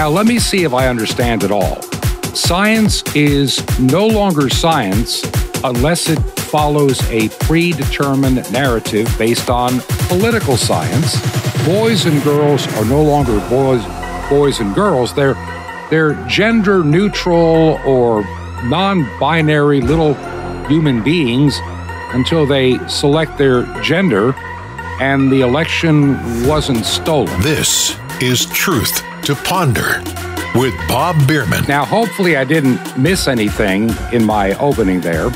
Now, let me see if I understand it all. Science is no longer science unless it follows a predetermined narrative based on political science. Boys and girls are no longer boys and girls. They're gender neutral or non-binary little human beings until they select their gender, and the election wasn't stolen. This is Truth to Ponder with Bob Bierman. Now, hopefully I didn't miss anything in my opening there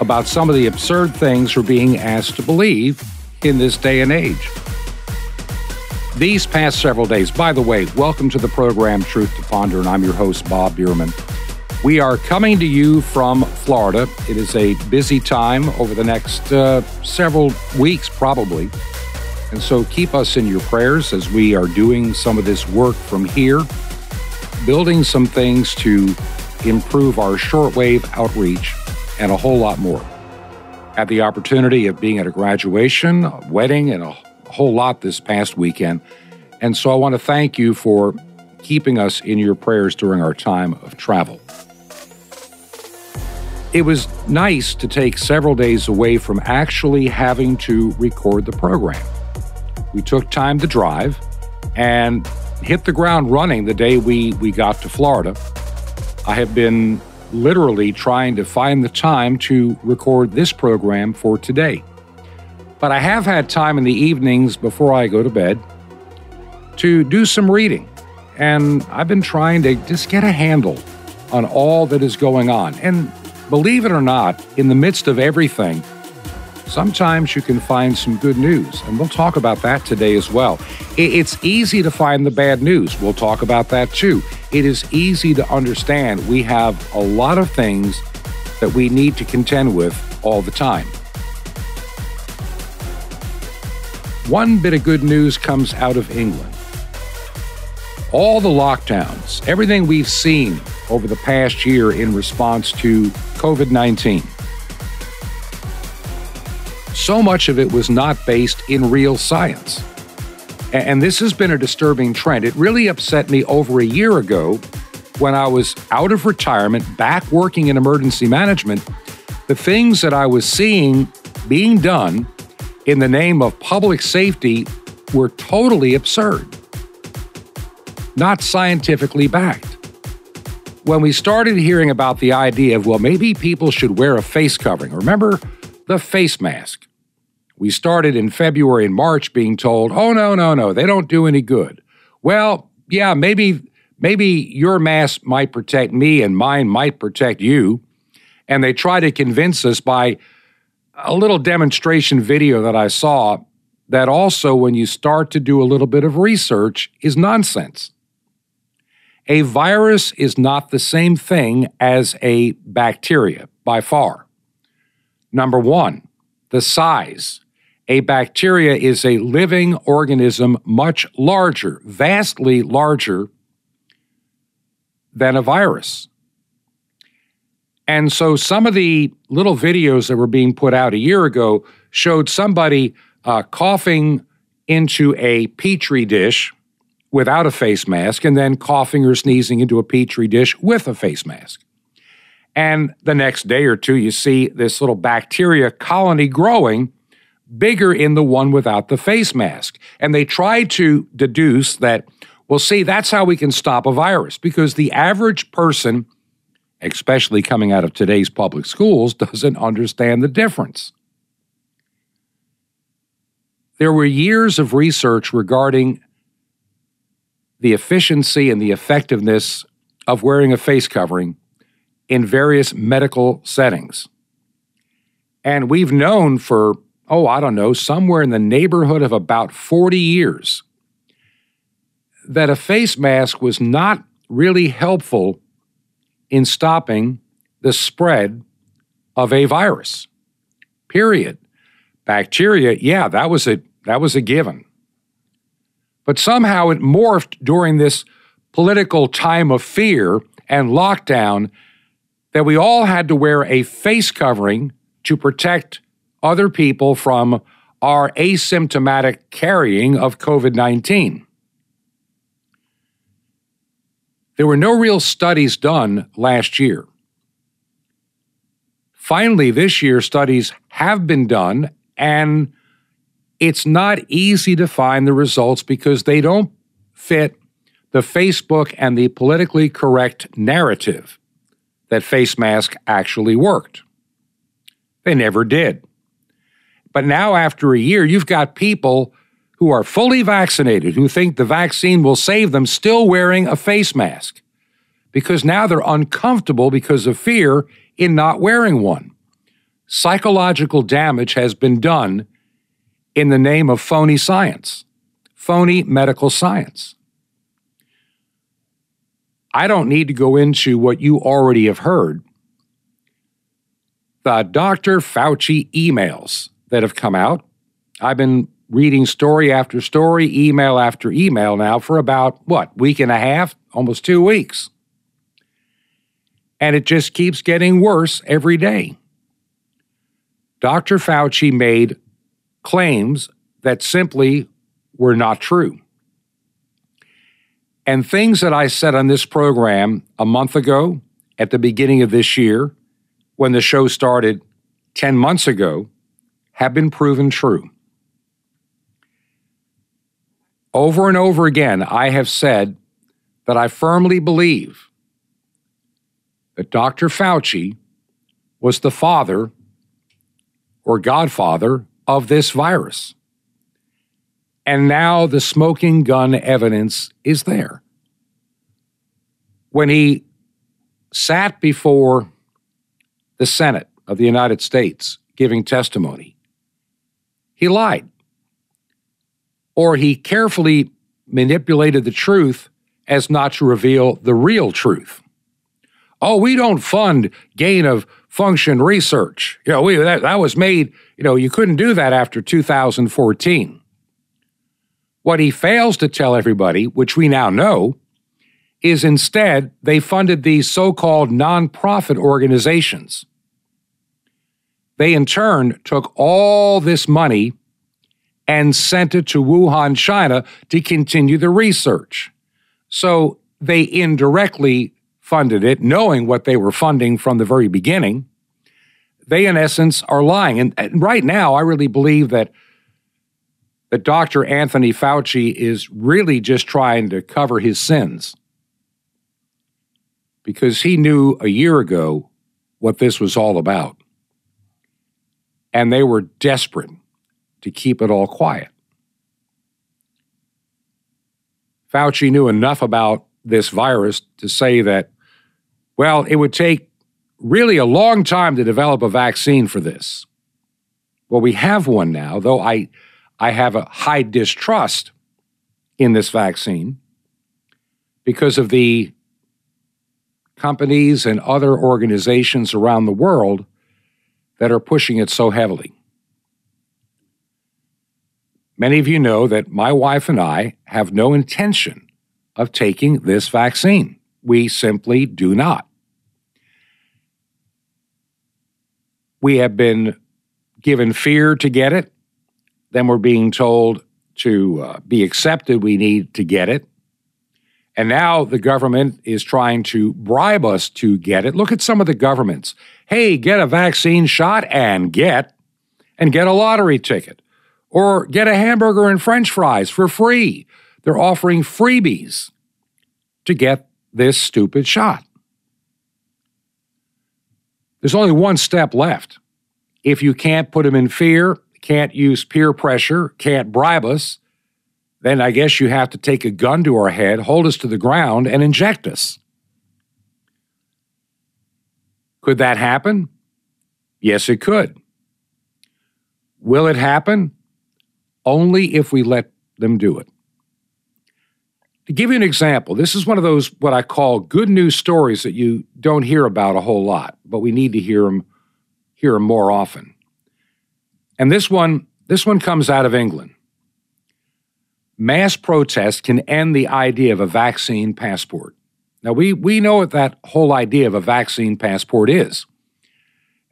about some of the absurd things we're being asked to believe in this day and age. These past several days, by the way, welcome to the program Truth to Ponder, and I'm your host, Bob Bierman. We are coming to you from Florida. It is a busy time over the next several weeks, probably. And so keep us in your prayers as we are doing some of this work from here, building some things to improve our shortwave outreach and a whole lot more. Had the opportunity of being at a graduation, a wedding, and a whole lot this past weekend. And so I want to thank you for keeping us in your prayers during our time of travel. It was nice to take several days away from actually having to record the program. We took time to drive and hit the ground running the day we got to Florida. I have been literally trying to find the time to record this program for today. But I have had time in the evenings before I go to bed to do some reading. And I've been trying to just get a handle on all that is going on. And believe it or not, in the midst of everything, sometimes you can find some good news, and we'll talk about that today as well. It's easy to find the bad news. We'll talk about that too. It is easy to understand. We have a lot of things that we need to contend with all the time. One bit of good news comes out of England. All the lockdowns, everything we've seen over the past year in response to COVID-19. So much of it was not based in real science. And this has been a disturbing trend. It really upset me over a year ago when I was out of retirement, back working in emergency management. The things that I was seeing being done in the name of public safety were totally absurd. Not scientifically backed. When we started hearing about the idea of, well, maybe people should wear a face covering. Remember the face mask? We started in February and March being told, oh, no, they don't do any good. Well, yeah, maybe your mask might protect me and mine might protect you. And they try to convince us by a little demonstration video that I saw that also, when you start to do a little bit of research, is nonsense. A virus is not the same thing as a bacteria, by far. Number one, the size. A bacteria is a living organism much larger, vastly larger than a virus. And so some of the little videos that were being put out a year ago showed somebody coughing into a Petri dish without a face mask, and then coughing or sneezing into a Petri dish with a face mask. And the next day or two, you see this little bacteria colony growing bigger in the one without the face mask. And they try to deduce that, well, see, that's how we can stop a virus, because the average person, especially coming out of today's public schools, doesn't understand the difference. There were years of research regarding the efficiency and the effectiveness of wearing a face covering in various medical settings. And we've known for, somewhere in the neighborhood of about 40 years, that a face mask was not really helpful in stopping the spread of a virus, period. Bacteria, yeah, that was a given. But somehow it morphed during this political time of fear and lockdown that we all had to wear a face covering to protect other people from our asymptomatic carrying of COVID-19. There were no real studies done last year. Finally, this year, studies have been done, and it's not easy to find the results because they don't fit the Facebook and the politically correct narrative that face masks actually worked. They never did. But now after a year, you've got people who are fully vaccinated, who think the vaccine will save them, still wearing a face mask because now they're uncomfortable because of fear in not wearing one. Psychological damage has been done in the name of phony science, phony medical science. I don't need to go into what you already have heard, the Dr. Fauci emails that have come out. I've been reading story after story, email after email now for about, week and a half, almost 2 weeks. And it just keeps getting worse every day. Dr. Fauci made claims that simply were not true. And things that I said on this program a month ago, at the beginning of this year, when the show started 10 months ago, have been proven true. Over and over again, I have said that I firmly believe that Dr. Fauci was the father or godfather of this virus. And now the smoking gun evidence is there. When he sat before the Senate of the United States giving testimony, he lied, or he carefully manipulated the truth as not to reveal the real truth. Oh, we don't fund gain of function research. You know, that was made, you couldn't do that after 2014. What he fails to tell everybody, which we now know, is instead they funded these so-called nonprofit organizations. They in turn took all this money and sent it to Wuhan, China to continue the research. So they indirectly funded it, knowing what they were funding from the very beginning. They, in essence, are lying. And right now, I really believe that Dr. Anthony Fauci is really just trying to cover his sins, because he knew a year ago what this was all about. And they were desperate to keep it all quiet. Fauci knew enough about this virus to say that, it would take really a long time to develop a vaccine for this. Well, we have one now, though I have a high distrust in this vaccine because of the companies and other organizations around the world that are pushing it so heavily. Many of you know that my wife and I have no intention of taking this vaccine. We simply do not. We have been given fear to get it. Then we're being told to be accepted, we need to get it. And now the government is trying to bribe us to get it. Look at some of the governments. Hey, get a vaccine shot and get a lottery ticket. Or get a hamburger and French fries for free. They're offering freebies to get this stupid shot. There's only one step left. If you can't put them in fear, can't use peer pressure, can't bribe us, then I guess you have to take a gun to our head, hold us to the ground, and inject us. Could that happen? Yes, it could. Will it happen? Only if we let them do it. To give you an example, this is one of those what I call good news stories that you don't hear about a whole lot, but we need to hear them more often. And this one comes out of England. Mass protests can end the idea of a vaccine passport. Now, we know what that whole idea of a vaccine passport is,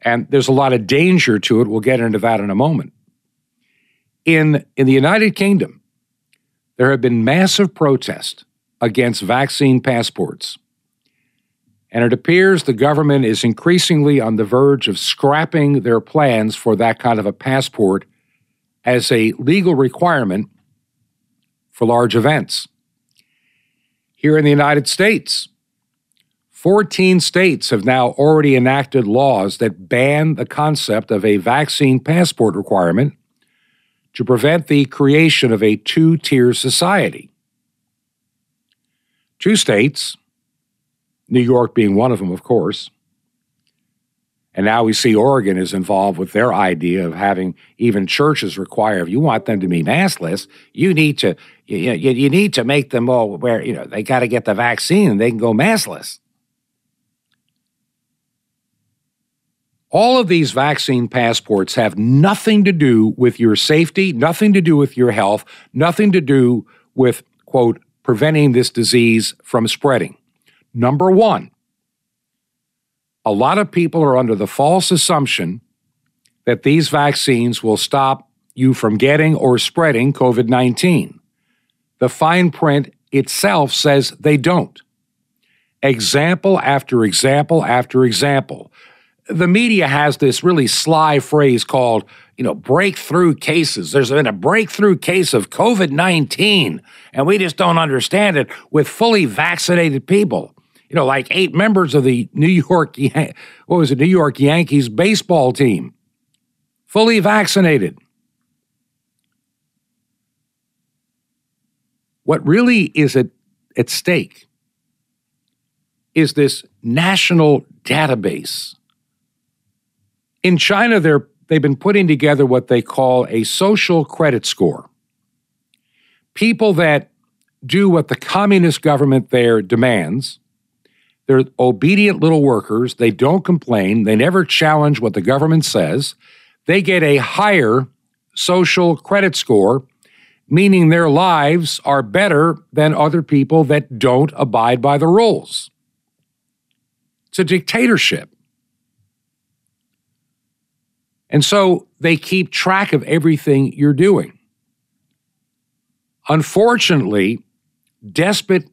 and there's a lot of danger to it. We'll get into that in a moment. In the United Kingdom, there have been massive protests against vaccine passports. And it appears the government is increasingly on the verge of scrapping their plans for that kind of a passport as a legal requirement for large events. Here in the United States, 14 states have now already enacted laws that ban the concept of a vaccine passport requirement to prevent the creation of a two-tier society. Two states, New York being one of them, of course, and now we see Oregon is involved with their idea of having even churches require, if you want them to be maskless, you need to make them all where, you know, they got to get the vaccine and they can go maskless. All of these vaccine passports have nothing to do with your safety, nothing to do with your health, nothing to do with, quote, preventing this disease from spreading. Number one, a lot of people are under the false assumption that these vaccines will stop you from getting or spreading COVID-19. The fine print itself says they don't. Example after example after example. The media has this really sly phrase called, you know, breakthrough cases. There's been a breakthrough case of COVID-19, and we just don't understand it with fully vaccinated people. You know, like 8 members of the New York Yankees baseball team, fully vaccinated. What really is at stake is this national database. In China, they've been putting together what they call a social credit score. People that do what the communist government there demands, they're obedient little workers, they don't complain, they never challenge what the government says, they get a higher social credit score, meaning their lives are better than other people that don't abide by the rules. It's a dictatorship. And so they keep track of everything you're doing. Unfortunately, despot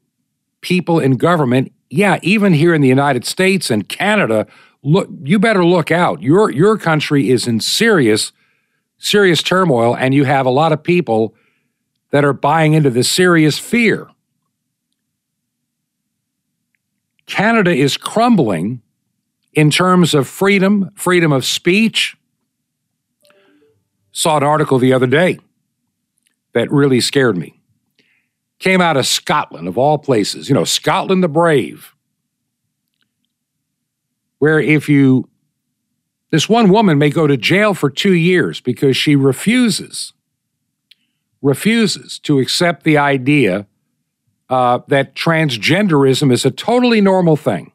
people in government, yeah, even here in the United States and Canada, look, you better look out. Your country is in serious turmoil, and you have a lot of people that are buying into this serious fear. Canada is crumbling in terms of freedom of speech. Saw an article the other day that really scared me. Came out of Scotland, of all places. You know, Scotland the Brave. Where this one woman may go to jail for 2 years because she refuses to accept the idea that transgenderism is a totally normal thing.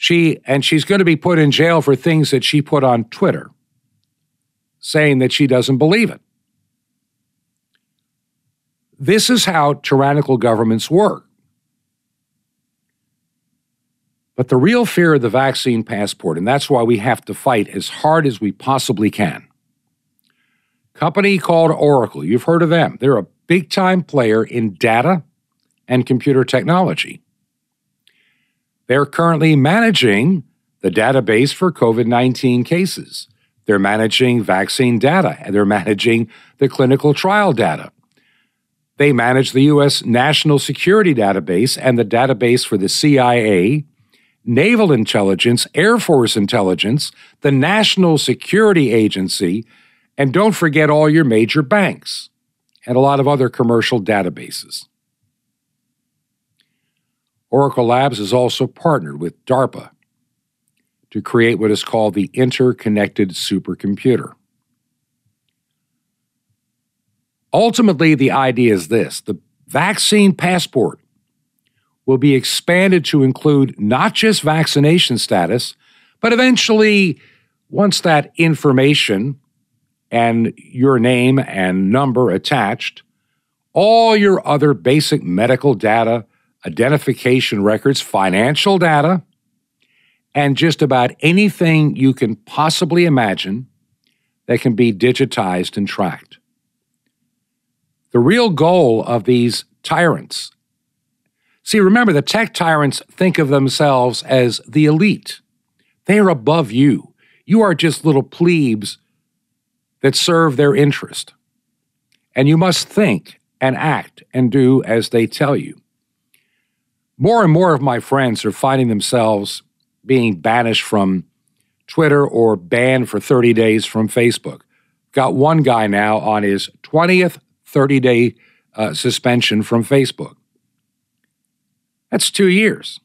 She's going to be put in jail for things that she put on Twitter, saying that she doesn't believe it. This is how tyrannical governments work. But the real fear of the vaccine passport, and that's why we have to fight as hard as we possibly can. Company called Oracle, you've heard of them. They're a big-time player in data and computer technology. They're currently managing the database for COVID-19 cases. They're managing vaccine data, and they're managing the clinical trial data. They manage the U.S. National Security Database and the database for the CIA, Naval Intelligence, Air Force Intelligence, the National Security Agency, and don't forget all your major banks and a lot of other commercial databases. Oracle Labs is also partnered with DARPA to create what is called the Interconnected Supercomputer. Ultimately, the idea is this: the vaccine passport will be expanded to include not just vaccination status, but eventually, once that information and your name and number attached, all your other basic medical data, identification records, financial data, and just about anything you can possibly imagine that can be digitized and tracked. the real goal of these tyrants. See, remember, the tech tyrants think of themselves as the elite. They are above you. You are just little plebes that serve their interest. And you must think and act and do as they tell you. More and more of my friends are finding themselves being banished from Twitter or banned for 30 days from Facebook. Got one guy now on his 20th 30-day suspension from Facebook. That's 2 years.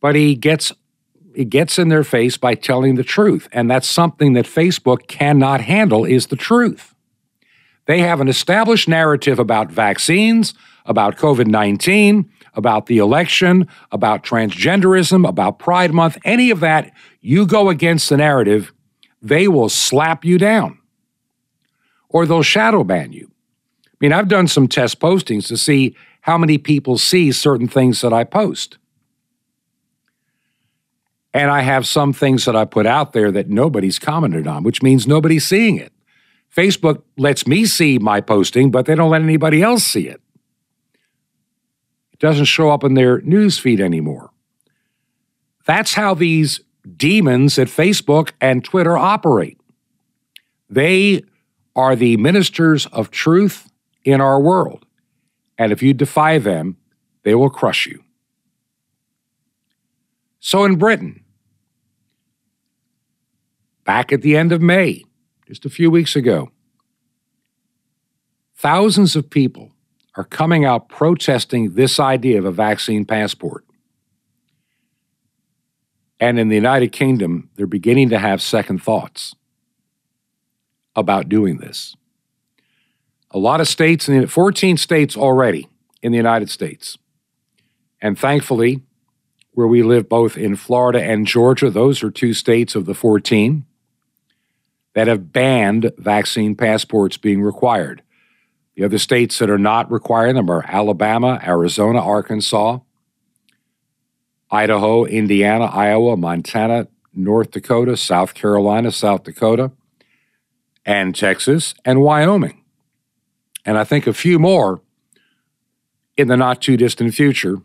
But it gets in their face by telling the truth, and that's something that Facebook cannot handle is the truth. They have an established narrative about vaccines, about COVID-19, about the election, about transgenderism, about Pride Month, any of that. You go against the narrative, they will slap you down. Or they'll shadow ban you. I mean, I've done some test postings to see how many people see certain things that I post. And I have some things that I put out there that nobody's commented on, which means nobody's seeing it. Facebook lets me see my posting, but they don't let anybody else see it. It doesn't show up in their news feed anymore. That's how these demons at Facebook and Twitter operate. They are the ministers of truth in our world. And if you defy them, they will crush you. So in Britain, back at the end of May, just a few weeks ago, thousands of people are coming out protesting this idea of a vaccine passport. And in the United Kingdom, they're beginning to have second thoughts about doing this. A lot of states, 14 states already in the United States. And thankfully, where we live both in Florida and Georgia, those are two states of the 14 that have banned vaccine passports being required. The other states that are not requiring them are Alabama, Arizona, Arkansas, Idaho, Indiana, Iowa, Montana, North Dakota, South Carolina, South Dakota, and Texas, and Wyoming. And I think a few more in the not-too-distant future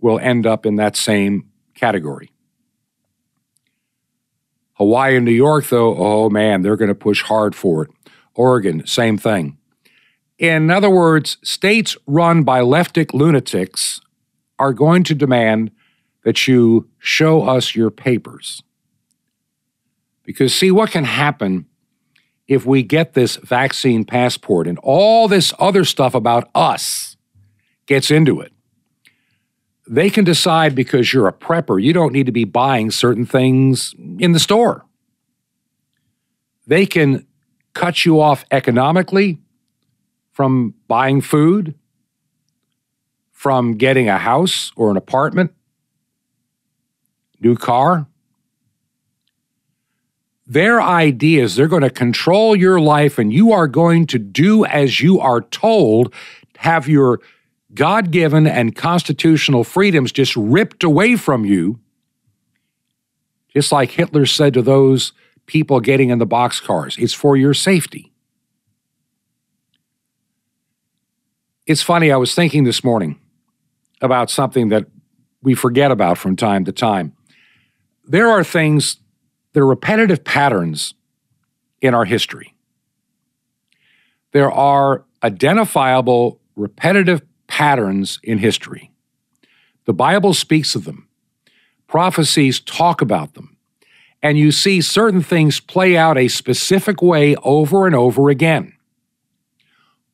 will end up in that same category. Hawaii and New York, though, oh man, they're going to push hard for it. Oregon, same thing. In other words, states run by leftic lunatics are going to demand that you show us your papers. Because see, what can happen if we get this vaccine passport and all this other stuff about us gets into it? They can decide because you're a prepper, you don't need to be buying certain things in the store. They can cut you off economically from buying food, from getting a house or an apartment, new car. Their ideas, they're going to control your life and you are going to do as you are told, have your God-given and constitutional freedoms just ripped away from you, just like Hitler said to those people getting in the boxcars, it's for your safety. It's funny, I was thinking this morning about something that we forget about from time to time. There are things, there are repetitive patterns in our history. There are identifiable repetitive patterns in history. The Bible speaks of them. Prophecies talk about them. And you see certain things play out a specific way over and over again.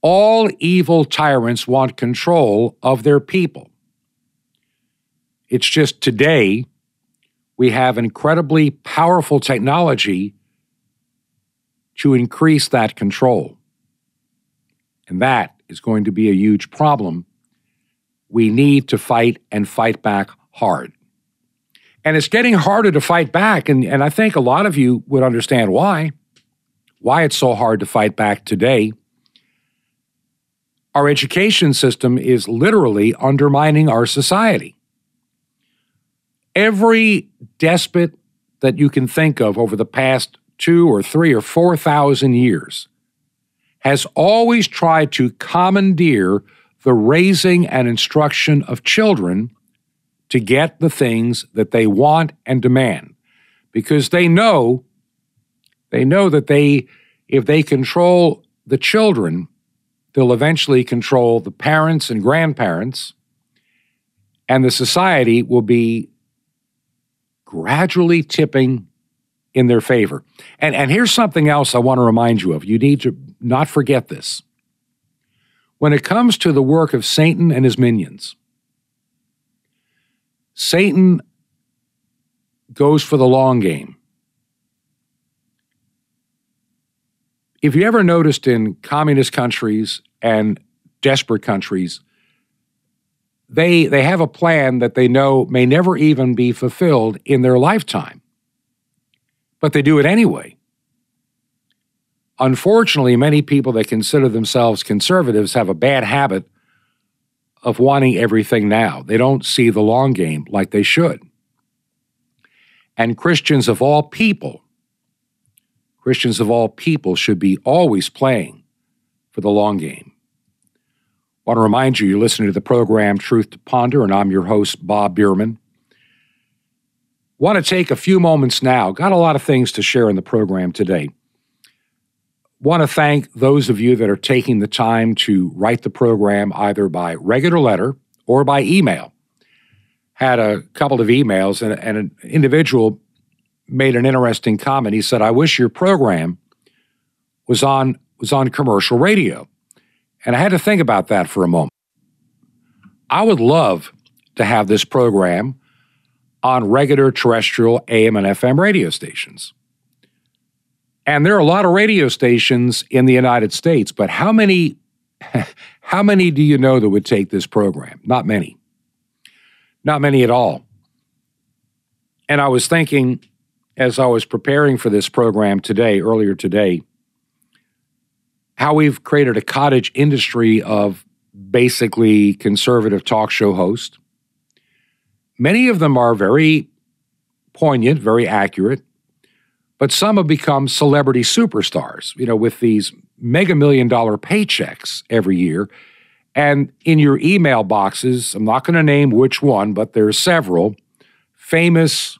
All evil tyrants want control of their people. It's just today, we have incredibly powerful technology to increase that control. And that is going to be a huge problem. We need to fight and fight back hard. And it's getting harder to fight back, and I think a lot of you would understand why it's so hard to fight back today. Our education system is literally undermining our society. Every despot that you can think of over the past 2 or 3 or 4,000 years has always tried to commandeer the raising and instruction of children to get the things that they want and demand, because they know that if they control the children, they'll eventually control the parents and grandparents, and the society will be gradually tipping in their favor. And here's something else I want to remind you of. You need to not forget this. When it comes to the work of Satan and his minions, Satan goes for the long game. If you ever noticed in communist countries and desperate countries, they have a plan that they know may never even be fulfilled in their lifetime, but they do it anyway. Unfortunately, many people that consider themselves conservatives have a bad habit of wanting everything now. They don't see the long game like they should. And Christians of all people should be always playing for the long game. I want to remind you, you're listening to the program Truth to Ponder, and I'm your host, Bob Bierman. Want to take a few moments now. Got a lot of things to share in the program today. Want to thank those of you that are taking the time to write the program either by regular letter or by email. Had a couple of emails, and an individual made an interesting comment. He said, "I wish your program was on commercial radio." And I had to think about that for a moment. I would love to have this program on regular terrestrial AM and FM radio stations. And there are a lot of radio stations in the United States, but how many do you know that would take this program? Not many. Not many at all. And I was thinking, as I was preparing for this program earlier today, how we've created a cottage industry of basically conservative talk show hosts. Many of them are very poignant, very accurate, but some have become celebrity superstars, with these mega million-dollar paychecks every year. And in your email boxes, I'm not going to name which one, but there are several famous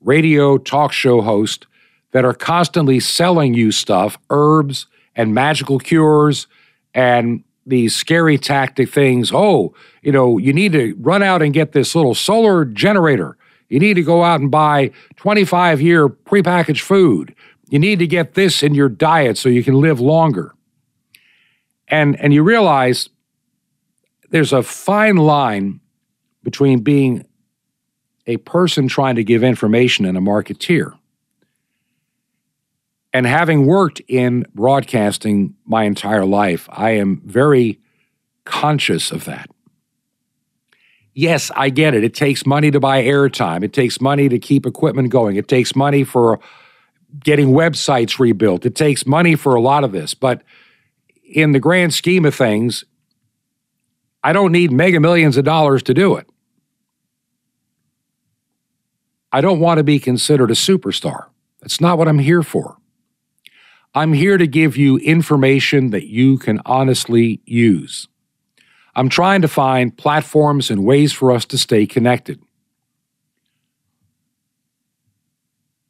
radio talk show hosts that are constantly selling you stuff, herbs and magical cures and these scary tactic things. Oh, you need to run out and get this little solar generator. You need to go out and buy 25-year prepackaged food. You need to get this in your diet so you can live longer. And you realize there's a fine line between being a person trying to give information and a marketeer. And having worked in broadcasting my entire life, I am very conscious of that. Yes, I get it. It takes money to buy airtime. It takes money to keep equipment going. It takes money for getting websites rebuilt. It takes money for a lot of this. But in the grand scheme of things, I don't need mega millions of dollars to do it. I don't want to be considered a superstar. That's not what I'm here for. I'm here to give you information that you can honestly use. I'm trying to find platforms and ways for us to stay connected.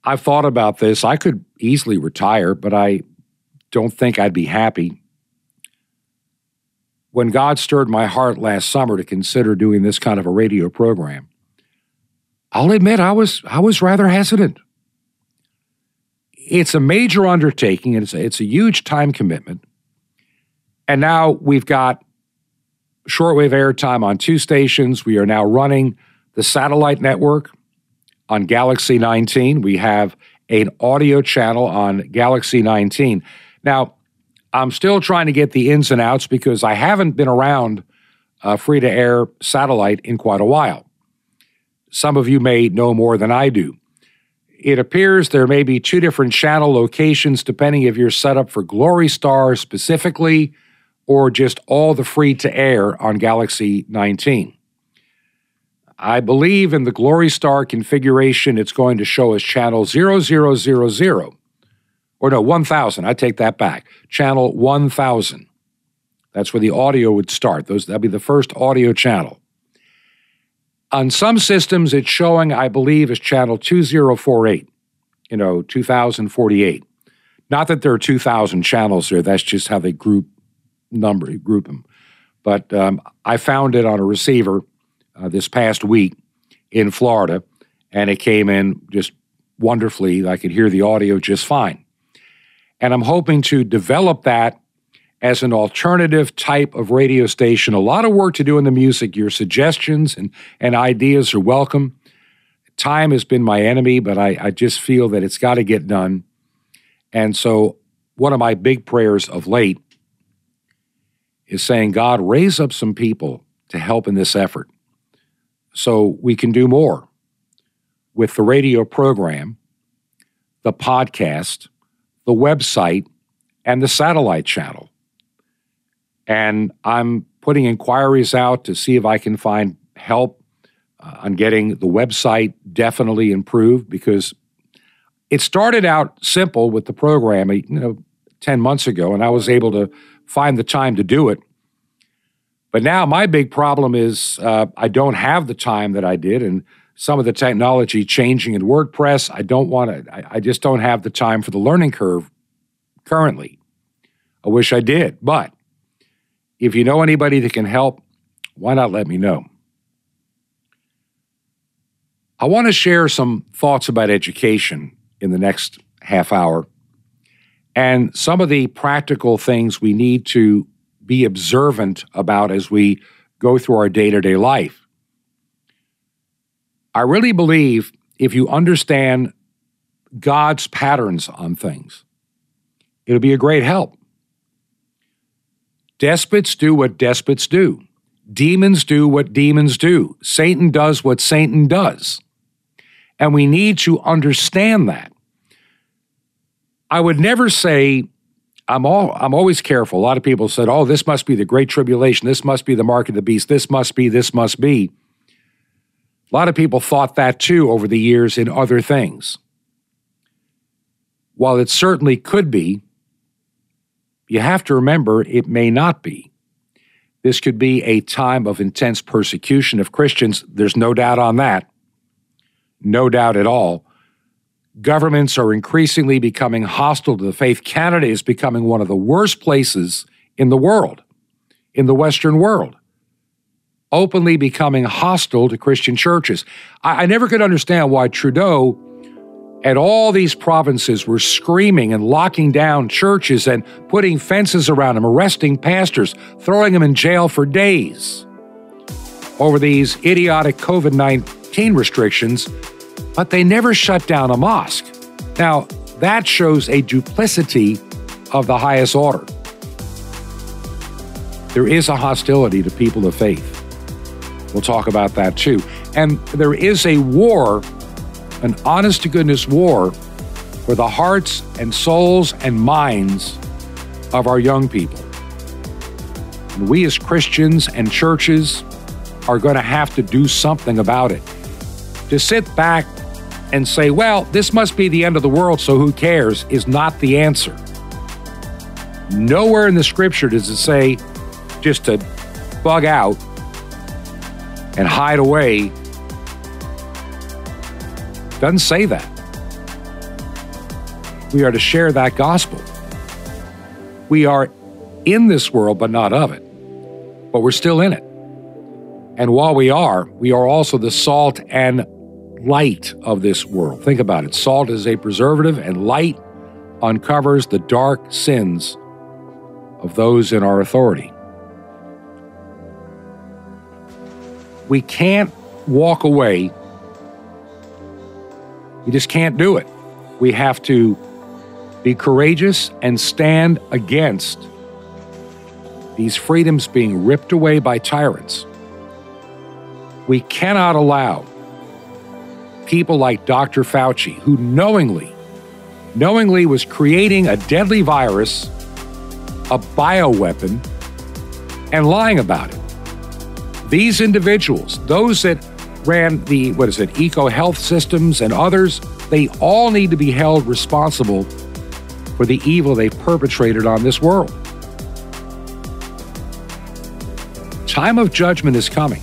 I've thought about this. I could easily retire, but I don't think I'd be happy. When God stirred my heart last summer to consider doing this kind of a radio program, I'll admit I was rather hesitant. It's a major undertaking, and it's a huge time commitment. And now we've got shortwave airtime on two stations. We are now running the satellite network on Galaxy 19. We have an audio channel on Galaxy 19. Now, I'm still trying to get the ins and outs because I haven't been around free-to-air satellite in quite a while. Some of you may know more than I do. It appears there may be two different channel locations depending if you're set up for Glorystar specifically or just all the free-to-air on Galaxy 19. I believe in the Glorystar configuration, it's going to show us channel 0000, Or no, 1,000. I take that back. Channel 1,000. That's where the audio would start. That'd be the first audio channel. On some systems, it's showing, I believe, as channel 2048. 2048. Not that there are 2,000 channels there. That's just how they group them. But I found it on a receiver this past week in Florida, and it came in just wonderfully. I could hear the audio just fine. And I'm hoping to develop that as an alternative type of radio station. A lot of work to do in the music. Your suggestions and ideas are welcome. Time has been my enemy, but I just feel that it's got to get done. And so one of my big prayers of late is saying, God, raise up some people to help in this effort so we can do more with the radio program, the podcast, the website, and the satellite channel. And I'm putting inquiries out to see if I can find help on getting the website definitely improved, because it started out simple with the program 10 months ago, and I was able to find the time to do it. But now my big problem is I don't have the time that I did, and some of the technology changing in WordPress, I just don't have the time for the learning curve currently. I wish I did, but if you know anybody that can help, why not let me know? I want to share some thoughts about education in the next half hour and some of the practical things we need to be observant about as we go through our day-to-day life. I really believe if you understand God's patterns on things, it'll be a great help. Despots do what despots do. Demons do what demons do. Satan does what Satan does. And we need to understand that. I would never say, I'm always careful. A lot of people said, oh, this must be the Great Tribulation. This must be the mark of the beast. This must be. A lot of people thought that too over the years in other things. While it certainly could be, you have to remember it may not be. This could be a time of intense persecution of Christians. There's no doubt on that. No doubt at all. Governments are increasingly becoming hostile to the faith. Canada is becoming one of the worst places in the world, in the Western world, openly becoming hostile to Christian churches. I never could understand why Trudeau and all these provinces were screaming and locking down churches and putting fences around them, arresting pastors, throwing them in jail for days over these idiotic COVID-19 restrictions, but they never shut down a mosque. Now, that shows a duplicity of the highest order. There is a hostility to people of faith. We'll talk about that too. And there is a war, an honest-to-goodness war, for the hearts and souls and minds of our young people. And we as Christians and churches are going to have to do something about it. To sit back and say, well, this must be the end of the world, so who cares, is not the answer. Nowhere in the scripture does it say just to bug out and hide away. Doesn't say that. We are to share that gospel. We are in this world, but not of it. But we're still in it. And while we are also the salt and light of this world. Think about it. Salt is a preservative, and light uncovers the dark sins of those in our authority. We can't walk away. You just can't do it. We have to be courageous and stand against these freedoms being ripped away by tyrants. We cannot allow people like Dr. Fauci, who knowingly was creating a deadly virus, a bioweapon, and lying about it. These individuals, those that ran the, eco-health systems and others, they all need to be held responsible for the evil they've perpetrated on this world. Time of judgment is coming.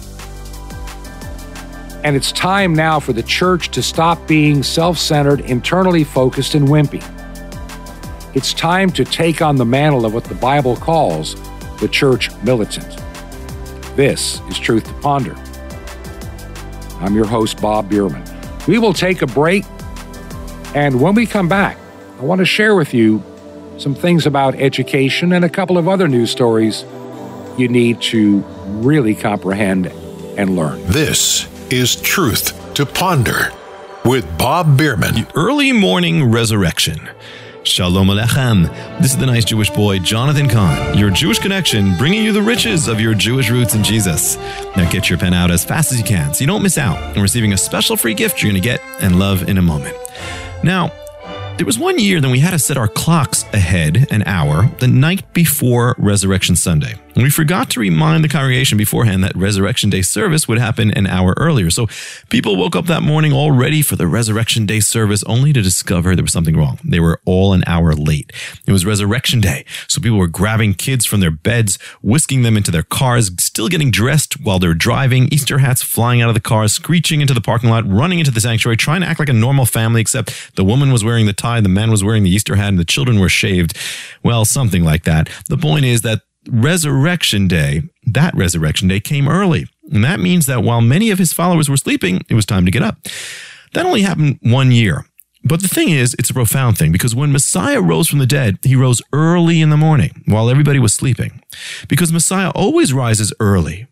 And it's time now for the church to stop being self-centered, internally focused, and wimpy. It's time to take on the mantle of what the Bible calls the church militant. This is Truth to Ponder. I'm your host, Bob Bierman. We will take a break, and when we come back, I want to share with you some things about education and a couple of other news stories you need to really comprehend and learn. This is Truth to Ponder with Bob Bierman. The early morning resurrection. Shalom Aleichem. This is the nice Jewish boy, Jonathan Kahn, your Jewish connection, bringing you the riches of your Jewish roots in Jesus. Now get your pen out as fast as you can so you don't miss out on receiving a special free gift you're going to get and love in a moment. Now, there was one year that we had to set our clocks ahead an hour the night before Resurrection Sunday. And we forgot to remind the congregation beforehand that Resurrection Day service would happen an hour earlier. So people woke up that morning all ready for the Resurrection Day service only to discover there was something wrong. They were all an hour late. It was Resurrection Day. So people were grabbing kids from their beds, whisking them into their cars, still getting dressed while they're driving, Easter hats flying out of the cars, screeching into the parking lot, running into the sanctuary, trying to act like a normal family, except the woman was wearing the tie, the man was wearing the Easter hat, and the children were shaved. Well, something like that. The point is that Resurrection Day came early. And that means that while many of his followers were sleeping, it was time to get up. That only happened one year. But the thing is, it's a profound thing, because when Messiah rose from the dead, he rose early in the morning while everybody was sleeping. Because Messiah always rises early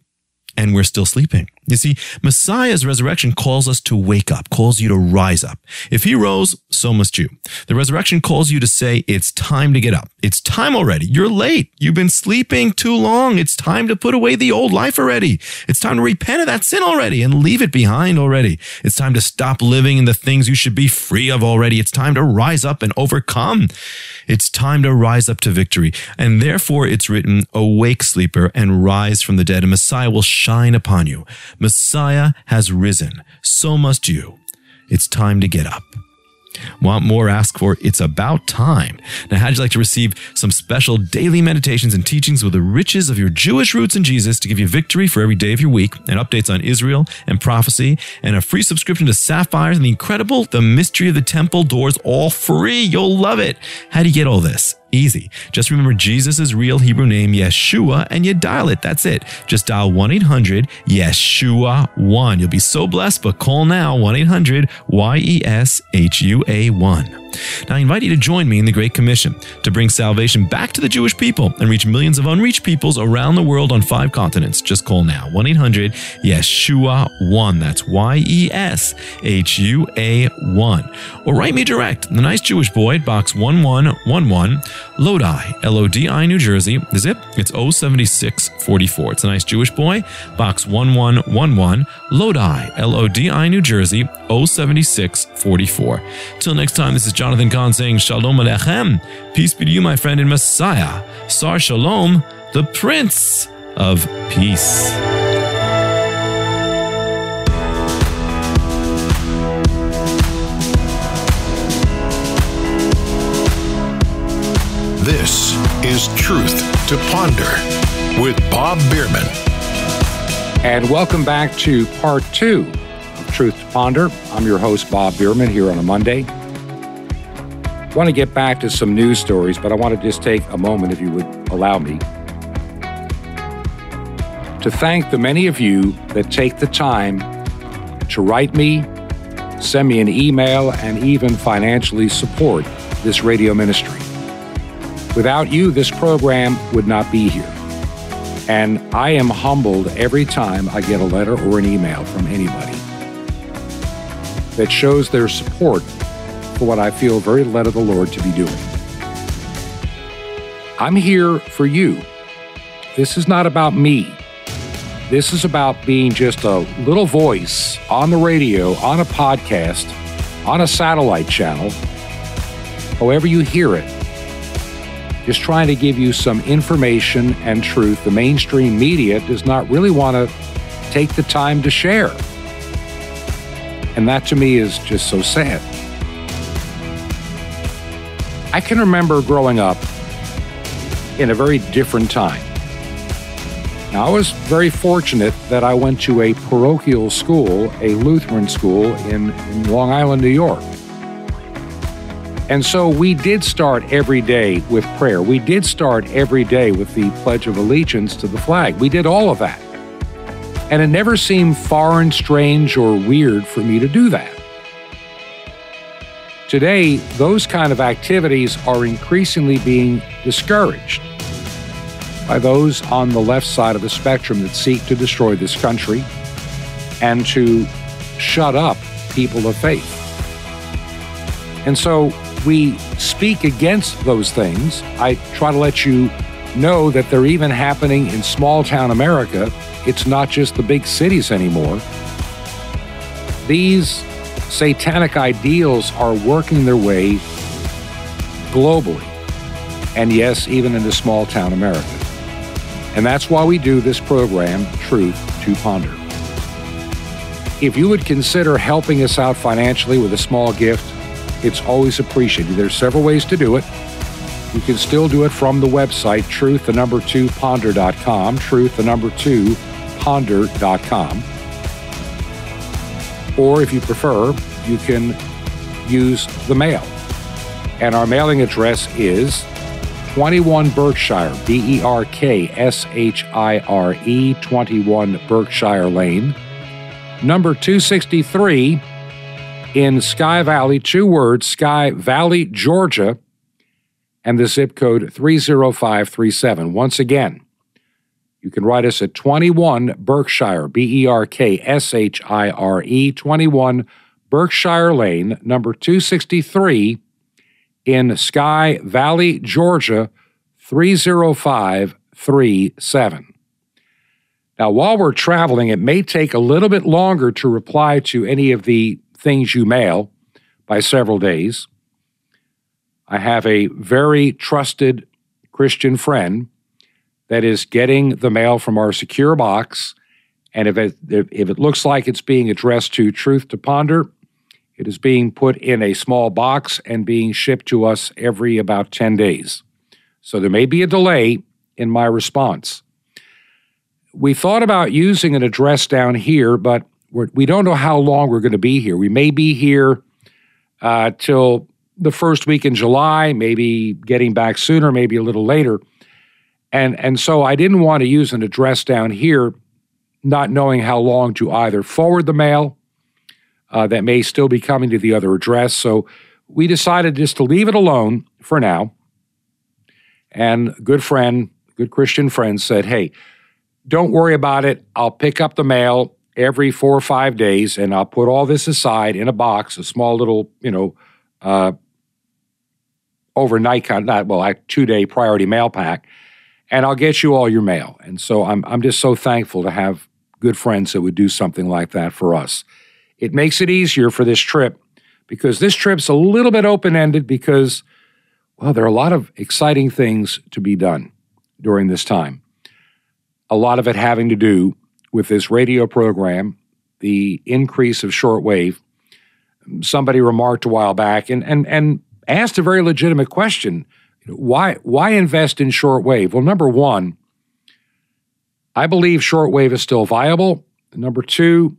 and we're still sleeping. You see, Messiah's resurrection calls us to wake up, calls you to rise up. If he rose, so must you. The resurrection calls you to say, it's time to get up. It's time already. You're late. You've been sleeping too long. It's time to put away the old life already. It's time to repent of that sin already and leave it behind already. It's time to stop living in the things you should be free of already. It's time to rise up and overcome. It's time to rise up to victory. And therefore, it's written, awake, sleeper, and rise from the dead, and Messiah will shine upon you. Messiah has risen. So must you. It's time to get up. Want more? Ask for It's About Time. Now, how'd you like to receive some special daily meditations and teachings with the riches of your Jewish roots in Jesus to give you victory for every day of your week, and updates on Israel and prophecy, and a free subscription to Sapphires and The Mystery of the Temple Doors, all free? You'll love it. How do you get all this? Easy. Just remember Jesus' real Hebrew name, Yeshua, and you dial it. That's it. Just dial 1-800-YESHUA-1. You'll be so blessed, but call now, 1-800-YESHUA-1. Now, I invite you to join me in the Great Commission to bring salvation back to the Jewish people and reach millions of unreached peoples around the world on 5 continents. Just call now, 1-800-YESHUA-1. That's YESHUA-1. Or write me direct, the nice Jewish boy at Box 1111, Lodi, LODI, New Jersey. The zip, it's 07644. It's a nice Jewish boy, Box 1111, Lodi, LODI, New Jersey, 07644. Till next time, this is Jonathan Kahn saying Shalom Aleichem. Peace be to you, my friend in Messiah. Sar Shalom, the Prince of Peace. This is Truth to Ponder with Bob Bierman. And welcome back to part 2 of Truth to Ponder. I'm your host, Bob Bierman, here on a Monday. I want to get back to some news stories, but I want to just take a moment, if you would allow me, to thank the many of you that take the time to write me, send me an email, and even financially support this radio ministry. Without you, this program would not be here. And I am humbled every time I get a letter or an email from anybody that shows their support for what I feel very led of the Lord to be doing. I'm here for you. This is not about me. This is about being just a little voice on the radio, on a podcast, on a satellite channel, however you hear it. Just trying to give you some information and truth the mainstream media does not really want to take the time to share. And that to me is just so sad. I can remember growing up in a very different time. Now, I was very fortunate that I went to a parochial school, a Lutheran school in Long Island, New York. And so we did start every day with prayer. We did start every day with the Pledge of Allegiance to the flag. We did all of that. And it never seemed foreign, strange, or weird for me to do that. Today, those kind of activities are increasingly being discouraged by those on the left side of the spectrum that seek to destroy this country and to shut up people of faith. And so we speak against those things. I try to let you know that they're even happening in small town America. It's not just the big cities anymore. These satanic ideals are working their way globally. And yes, even into small town America. And that's why we do this program, Truth to Ponder. If you would consider helping us out financially with a small gift, it's always appreciated. There's several ways to do it. You can still do it from the website, truth2ponder.com, truth2ponder.com. Or if you prefer, you can use the mail. And our mailing address is 21 Berkshire, B-E-R-K-S-H-I-R-E, 21 Berkshire Lane, number 263 in Sky Valley, two words, Sky Valley, Georgia, and the zip code 30537. Once again, you can write us at 21 Berkshire, B-E-R-K-S-H-I-R-E, 21 Berkshire Lane, number 263 in Sky Valley, Georgia, 30537. Now, while we're traveling, it may take a little bit longer to reply to any of the things you mail by several days. I have a very trusted Christian friend that is getting the mail from our secure box, and if it looks like it's being addressed to Truth to Ponder, it is being put in a small box and being shipped to us every about 10 days. So there may be a delay in my response. We thought about using an address down here, but we don't know how long we're going to be here. We may be here till the first week in July, maybe getting back sooner, maybe a little later. And so I didn't want to use an address down here, not knowing how long to either forward the mail that may still be coming to the other address. So we decided just to leave it alone for now. And a good Christian friend said, hey, don't worry about it. I'll pick up the mail every 4 or 5 days, and I'll put all this aside in a box, a small little, overnight, 2-day priority mail pack, and I'll get you all your mail. And so I'm just so thankful to have good friends that would do something like that for us. It makes it easier for this trip, because this trip's a little bit open-ended because, well, there are a lot of exciting things to be done during this time. A lot of it having to do with this radio program, the increase of shortwave. Somebody remarked a while back and asked a very legitimate question. Why invest in shortwave? Well, number one, I believe shortwave is still viable. Number two,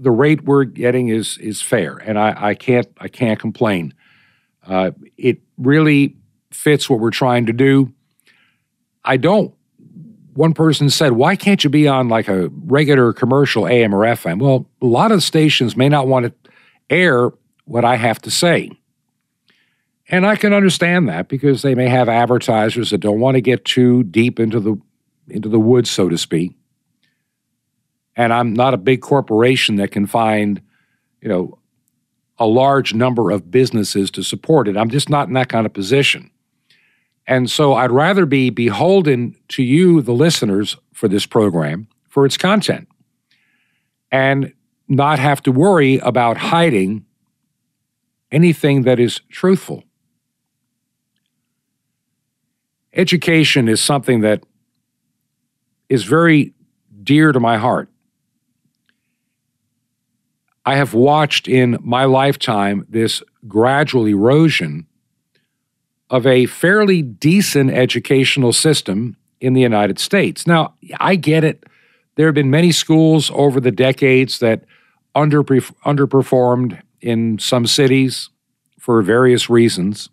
the rate we're getting is fair, and I can't complain. It really fits what we're trying to do. One person said, why can't you be on like a regular commercial AM or FM? Well, a lot of stations may not want to air what I have to say. And I can understand that, because they may have advertisers that don't want to get too deep into the woods, so to speak. And I'm not a big corporation that can find, a large number of businesses to support it. I'm just not in that kind of position. And so I'd rather be beholden to you, the listeners, for this program, for its content, and not have to worry about hiding anything that is truthful. Education is something that is very dear to my heart. I have watched in my lifetime this gradual erosion of a fairly decent educational system in the United States. Now, I get it. There have been many schools over the decades that underperformed in some cities for various reasons.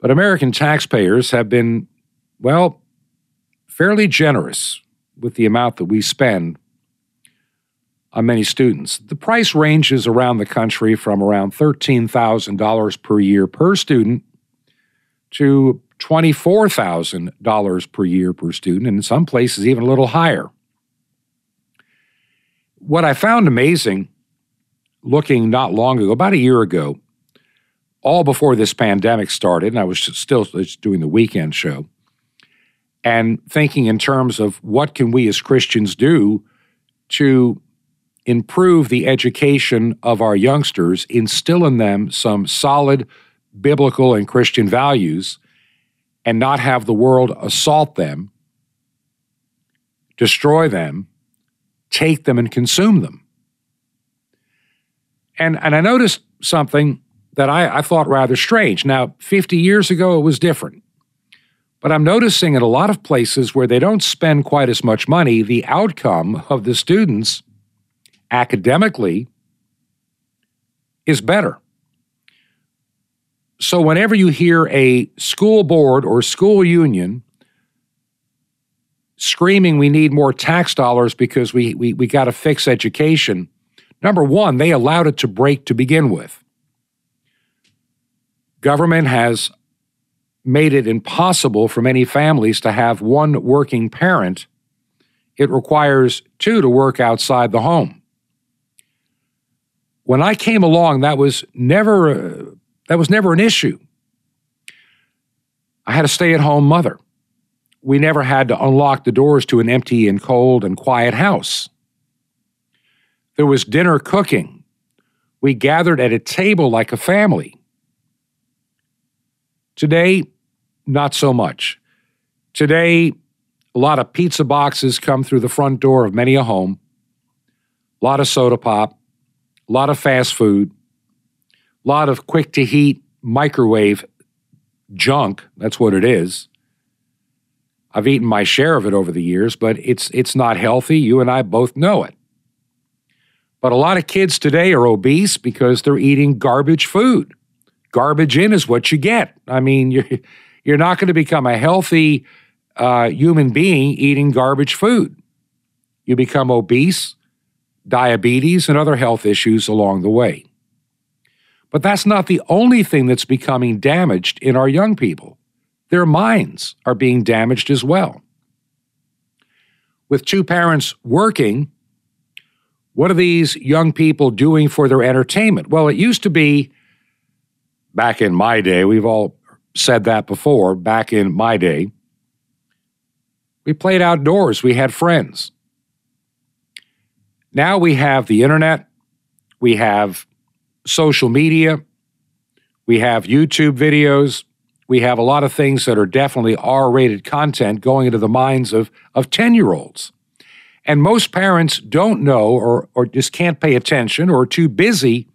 But American taxpayers have been, well, fairly generous with the amount that we spend on many students. The price ranges around the country from around $13,000 per year per student to $24,000 per year per student, and in some places even a little higher. What I found amazing, looking not long ago, about a year ago, all before this pandemic started, and I was still doing the weekend show, and thinking in terms of what can we as Christians do to improve the education of our youngsters, instill in them some solid biblical and Christian values, and not have the world assault them, destroy them, take them and consume them. And I noticed something that I thought rather strange. Now, 50 years ago, it was different. But I'm noticing in a lot of places where they don't spend quite as much money, the outcome of the students academically is better. So whenever you hear a school board or school union screaming we need more tax dollars because we got to fix education, number one, they allowed it to break to begin with. Government has made it impossible for many families to have one working parent. It requires two to work outside the home. When I came along, that was never an issue. I had a stay-at-home mother. We never had to unlock the doors to an empty and cold and quiet house. There was dinner cooking. We gathered at a table like a family. Today, not so much. Today, a lot of pizza boxes come through the front door of many a home, a lot of soda pop, a lot of fast food, a lot of quick-to-heat microwave junk. That's what it is. I've eaten my share of it over the years, but it's not healthy. You and I both know it. But a lot of kids today are obese because they're eating garbage food. Garbage in is what you get. I mean, you're not going to become a healthy human being eating garbage food. You become obese, diabetes, and other health issues along the way. But that's not the only thing that's becoming damaged in our young people. Their minds are being damaged as well. With two parents working, what are these young people doing for their entertainment? Well, it used to be, back in my day, we've all said that before, back in my day, we played outdoors, we had friends. Now we have the internet, we have social media, we have YouTube videos, we have a lot of things that are definitely R-rated content going into the minds of 10-year-olds. And most parents don't know or just can't pay attention or are too busy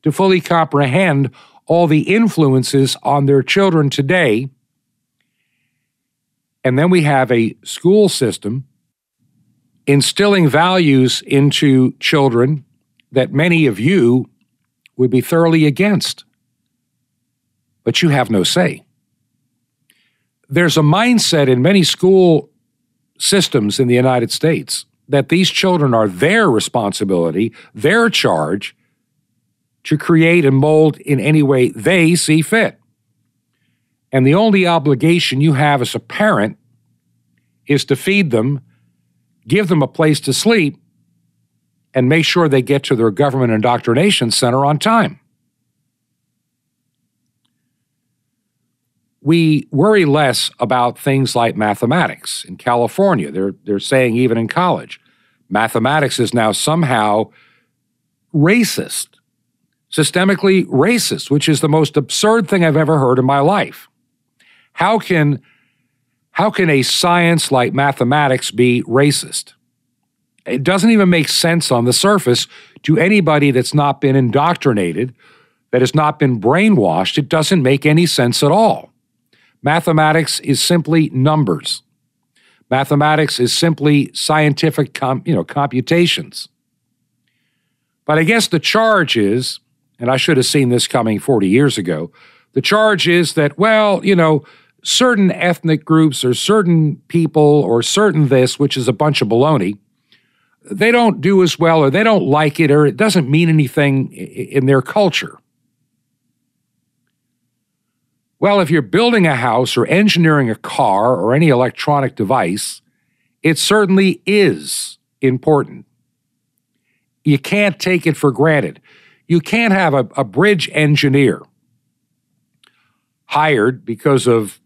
to fully comprehend all the influences on their children today. And then we have a school system instilling values into children that many of you would be thoroughly against. But you have no say. There's a mindset in many school systems in the United States that these children are their responsibility, their charge, to create and mold in any way they see fit. And the only obligation you have as a parent is to feed them, give them a place to sleep, and make sure they get to their government indoctrination center on time. We worry less about things like mathematics. In California, they're saying even in college, mathematics is now somehow racist. Systemically racist, which is the most absurd thing I've ever heard in my life. How can a science like mathematics be racist? It doesn't even make sense on the surface to anybody that's not been indoctrinated that has not been brainwashed, it doesn't make any sense at all. Mathematics is simply numbers. Mathematics is simply scientific computations. But I guess the charge is, and I should have seen this coming 40 years ago, the charge is that, well, you know, certain ethnic groups or certain people or certain this, which is a bunch of baloney, they don't do as well or they don't like it or it doesn't mean anything in their culture. Well, if you're building a house or engineering a car or any electronic device, it certainly is important. You can't take it for granted. You can't have a bridge engineer hired because of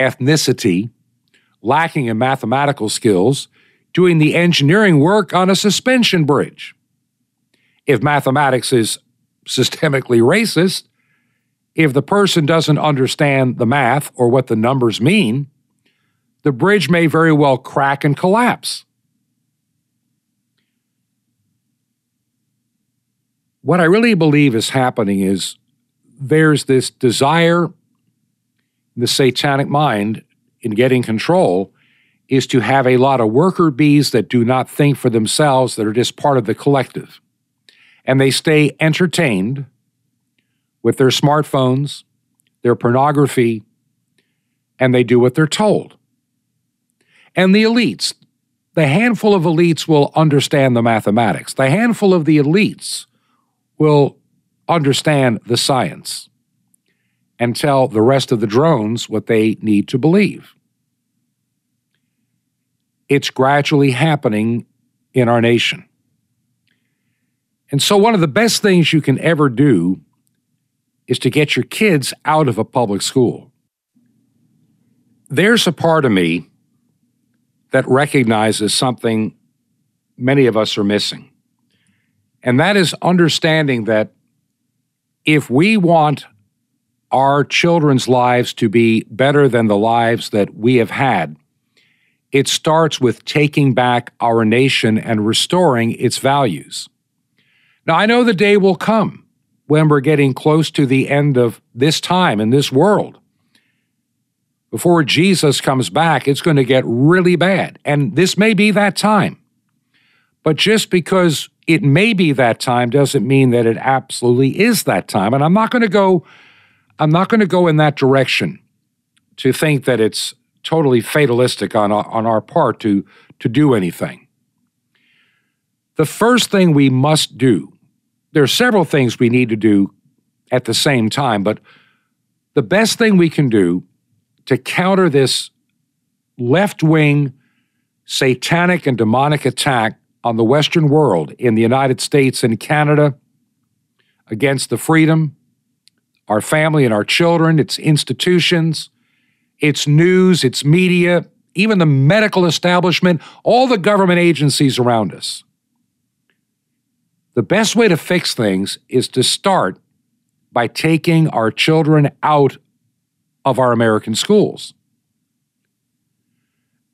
ethnicity, lacking in mathematical skills, doing the engineering work on a suspension bridge. If mathematics is systemically racist, if the person doesn't understand the math or what the numbers mean, the bridge may very well crack and collapse. What I really believe is happening is there's this desire, the satanic mind in getting control, is to have a lot of worker bees that do not think for themselves, that are just part of the collective. And they stay entertained with their smartphones, their pornography, and they do what they're told. And the elites, the handful of elites will understand the mathematics. The handful of the elites will understand the science and tell the rest of the drones what they need to believe. It's gradually happening in our nation. And so one of the best things you can ever do is to get your kids out of a public school. There's a part of me that recognizes something many of us are missing. And that is understanding that if we want our children's lives to be better than the lives that we have had, it starts with taking back our nation and restoring its values. Now, I know the day will come when we're getting close to the end of this time in this world. Before Jesus comes back, it's going to get really bad. And this may be that time. But just because it may be that time doesn't mean that it absolutely is that time. And I'm not going to go in that direction to think that it's totally fatalistic on our part to do anything. The first thing we must do, there are several things we need to do at the same time, but the best thing we can do to counter this left-wing, satanic and demonic attack on the Western world, in the United States and Canada, against the freedom, our family and our children, its institutions, its news, its media, even the medical establishment, all the government agencies around us. The best way to fix things is to start by taking our children out of our American schools.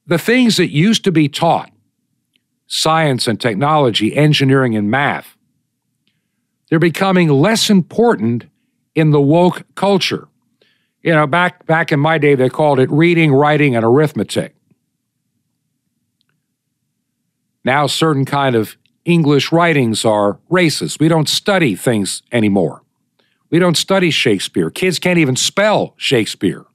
The things that used to be taught, science and technology, engineering and math, they're becoming less important in the woke culture. You know, back in my day, they called it reading, writing, and arithmetic. Now certain kind of English writings are racist. We don't study things anymore. We don't study Shakespeare. Kids can't even spell Shakespeare.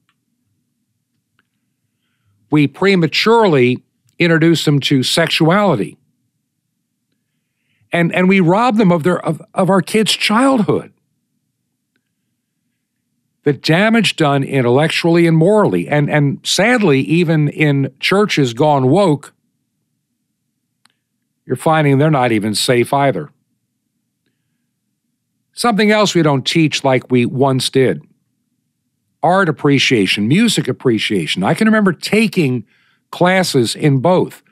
We prematurely introduce them to sexuality. And we rob them of our kids' childhood. The damage done intellectually and morally, and sadly, even in churches gone woke, you're finding they're not even safe either. Something else we don't teach like we once did. Art appreciation, music appreciation. I can remember taking classes in both.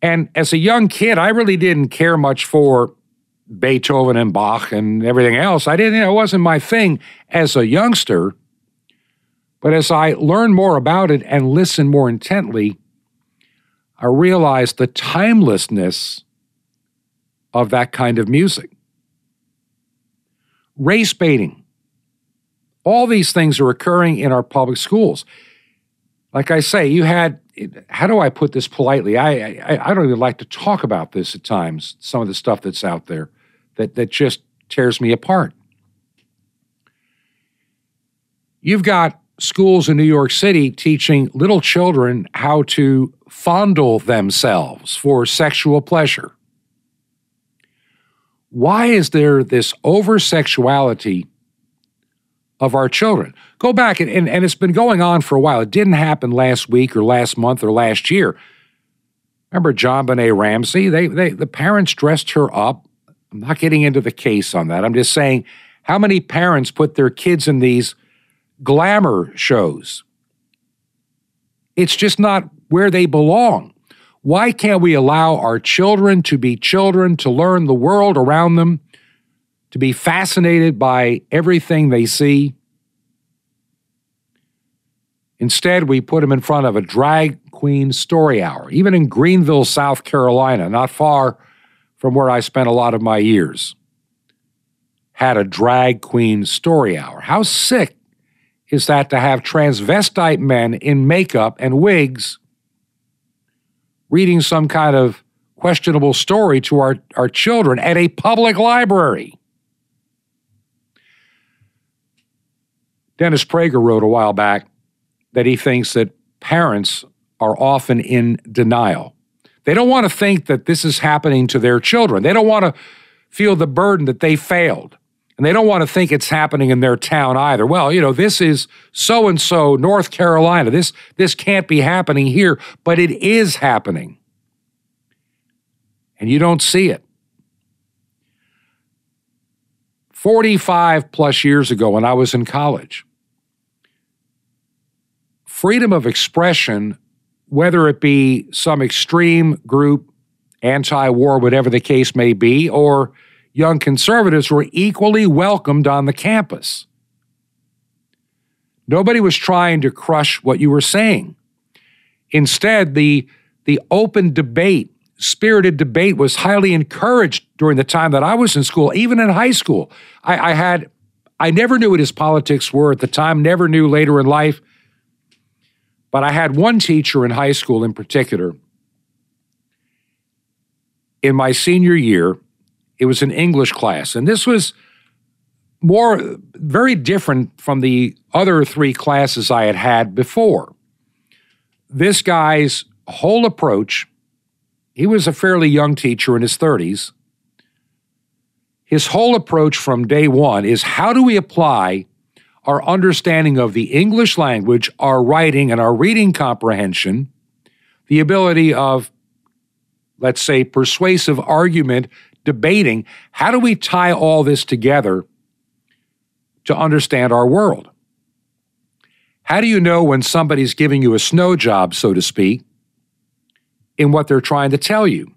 And as a young kid, I really didn't care much for Beethoven and Bach and everything else. It wasn't my thing as a youngster. But as I learned more about it and listened more intently, I realized the timelessness of that kind of music. race baiting. All these things are occurring in our public schools. Like I say, you had, how do I put this politely? I don't even like to talk about this at times, some of the stuff that's out there that just tears me apart. You've got schools in New York City teaching little children how to fondle themselves for sexual pleasure. Why is there this over-sexuality of our children? Go back, and it's been going on for a while. It didn't happen last week or last month or last year. Remember JonBenet Ramsey? The parents dressed her up. I'm not getting into the case on that. I'm just saying how many parents put their kids in these glamour shows. It's just not where they belong. Why can't we allow our children to be children, to learn the world around them, to be fascinated by everything they see? Instead, we put them in front of a drag queen story hour, even in Greenville, South Carolina, not far from where I spent a lot of my years, had a drag queen story hour. How sick is that to have transvestite men in makeup and wigs reading some kind of questionable story to our children at a public library? Dennis Prager wrote a while back that he thinks that parents are often in denial. They don't want to think that this is happening to their children. They don't want to feel the burden that they failed. And they don't want to think it's happening in their town either. Well, you know, this is so-and-so, North Carolina. This can't be happening here, but it is happening. And you don't see it. 45 plus years ago when I was in college, freedom of expression, whether it be some extreme group, anti-war, whatever the case may be, or young conservatives, were equally welcomed on the campus. Nobody was trying to crush what you were saying. Instead, the open debate, spirited debate, was highly encouraged during the time that I was in school, even in high school. I never knew what his politics were at the time, never knew later in life, but I had one teacher in high school in particular. In my senior year, it was an English class, and this was very different from the other three classes I had had before. This guy's whole approach, he was a fairly young teacher in his 30s. His whole approach from day one is, how do we apply our understanding of the English language, our writing and our reading comprehension, the ability of, let's say, persuasive argument, debating, how do we tie all this together to understand our world? How do you know when somebody's giving you a snow job, so to speak, in what they're trying to tell you?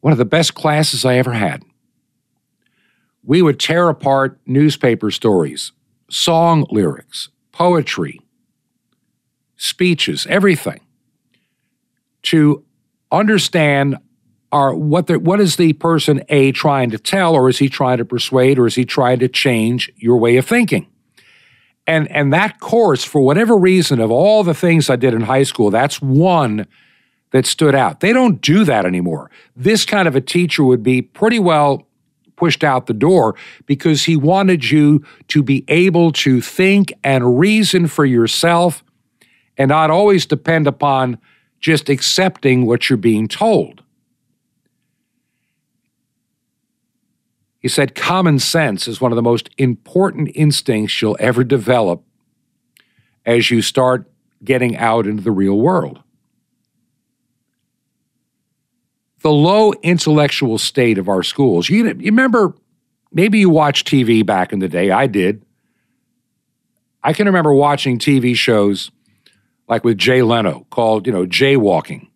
One of the best classes I ever had. We would tear apart newspaper stories, song lyrics, poetry, speeches, everything, to understand what is the person A trying to tell, or is he trying to persuade, or is he trying to change your way of thinking? And that course, for whatever reason, of all the things I did in high school, that's one that stood out. They don't do that anymore. This kind of a teacher would be pretty well pushed out the door because he wanted you to be able to think and reason for yourself and not always depend upon just accepting what you're being told. He said, common sense is one of the most important instincts you'll ever develop as you start getting out into the real world. The low intellectual state of our schools. You remember, maybe you watched TV back in the day. I did. I can remember watching TV shows like with Jay Leno, called, Jaywalking,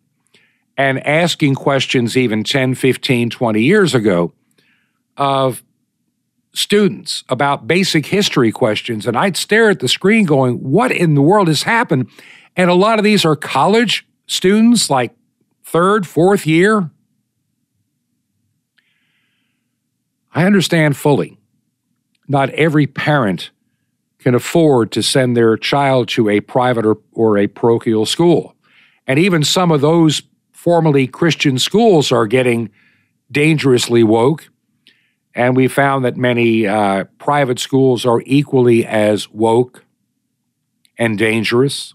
and asking questions even 10, 15, 20 years ago of students about basic history questions. And I'd stare at the screen going, what in the world has happened? And a lot of these are college students, like third, fourth year. I understand fully, not every parent can afford to send their child to a private or a parochial school. And even some of those formerly Christian schools are getting dangerously woke. And we found that many private schools are equally as woke and dangerous.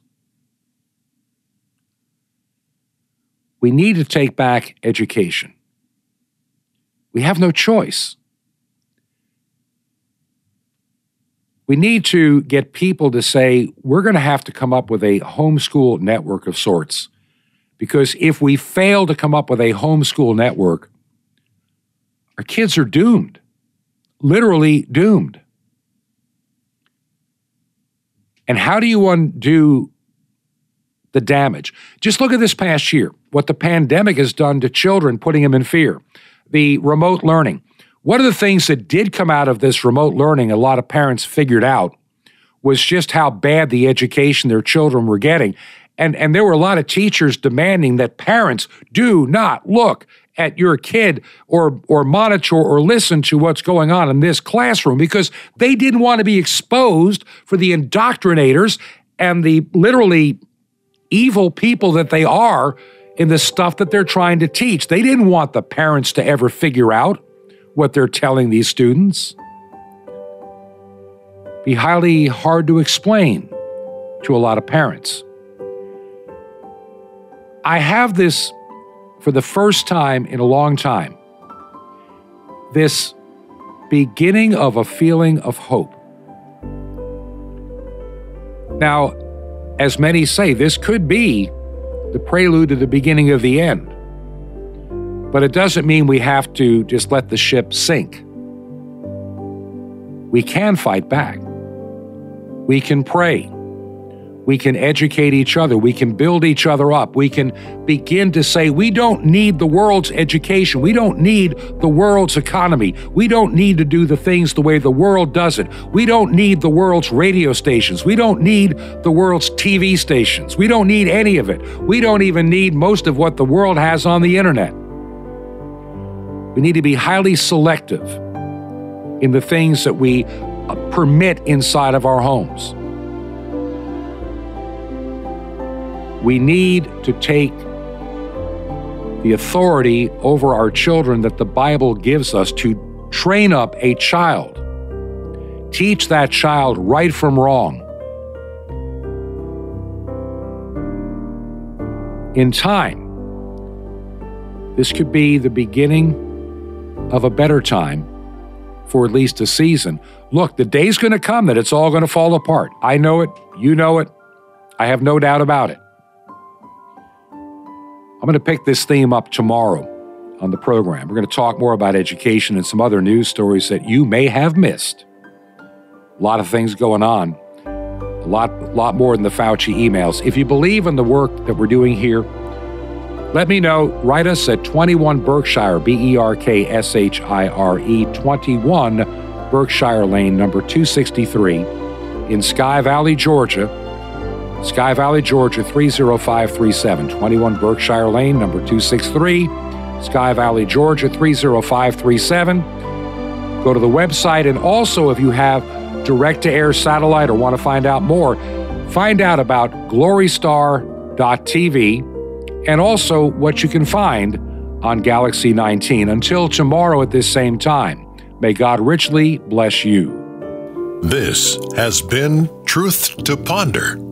We need to take back education. We have no choice. We need to get people to say, we're going to have to come up with a homeschool network of sorts. Because if we fail to come up with a homeschool network, our kids are doomed, literally doomed. And how do you undo the damage? Just look at this past year, what the pandemic has done to children, putting them in fear. The remote learning. One of the things that did come out of this remote learning, a lot of parents figured out, was just how bad the education their children were getting. And there were a lot of teachers demanding that parents do not look at your kid or monitor or listen to what's going on in this classroom, because they didn't want to be exposed for the indoctrinators and the literally evil people that they are in the stuff that they're trying to teach. They didn't want the parents to ever figure out what they're telling these students. It'd be highly hard to explain to a lot of parents. I have this, for the first time in a long time, this beginning of a feeling of hope. Now, as many say, this could be the prelude to the beginning of the end. But it doesn't mean we have to just let the ship sink. We can fight back. We can pray. We can educate each other. We can build each other up. We can begin to say, we don't need the world's education. We don't need the world's economy. We don't need to do the things the way the world does it. We don't need the world's radio stations. We don't need the world's TV stations. We don't need any of it. We don't even need most of what the world has on the internet. We need to be highly selective in the things that we permit inside of our homes. We need to take the authority over our children that the Bible gives us to train up a child. Teach that child right from wrong. In time, this could be the beginning of a better time for at least a season. Look, the day's going to come that it's all going to fall apart. I know it. You know it. I have no doubt about it. I'm going to pick this theme up tomorrow on the program. We're going to talk more about education and some other news stories that you may have missed. A lot of things going on, a lot more than the Fauci emails. If you believe in the work that we're doing here, let me know. Write us at 21 Berkshire, B-E-R-K-S-H-I-R-E, 21 Berkshire Lane, number 263 in Sky Valley, Georgia. Sky Valley, Georgia, 30537, 21 Berkshire Lane, number 263, Sky Valley, Georgia, 30537. Go to the website, and also if you have direct-to-air satellite or want to find out more, find out about glorystar.tv and also what you can find on Galaxy 19. Until tomorrow at this same time, may God richly bless you. This has been Truth to Ponder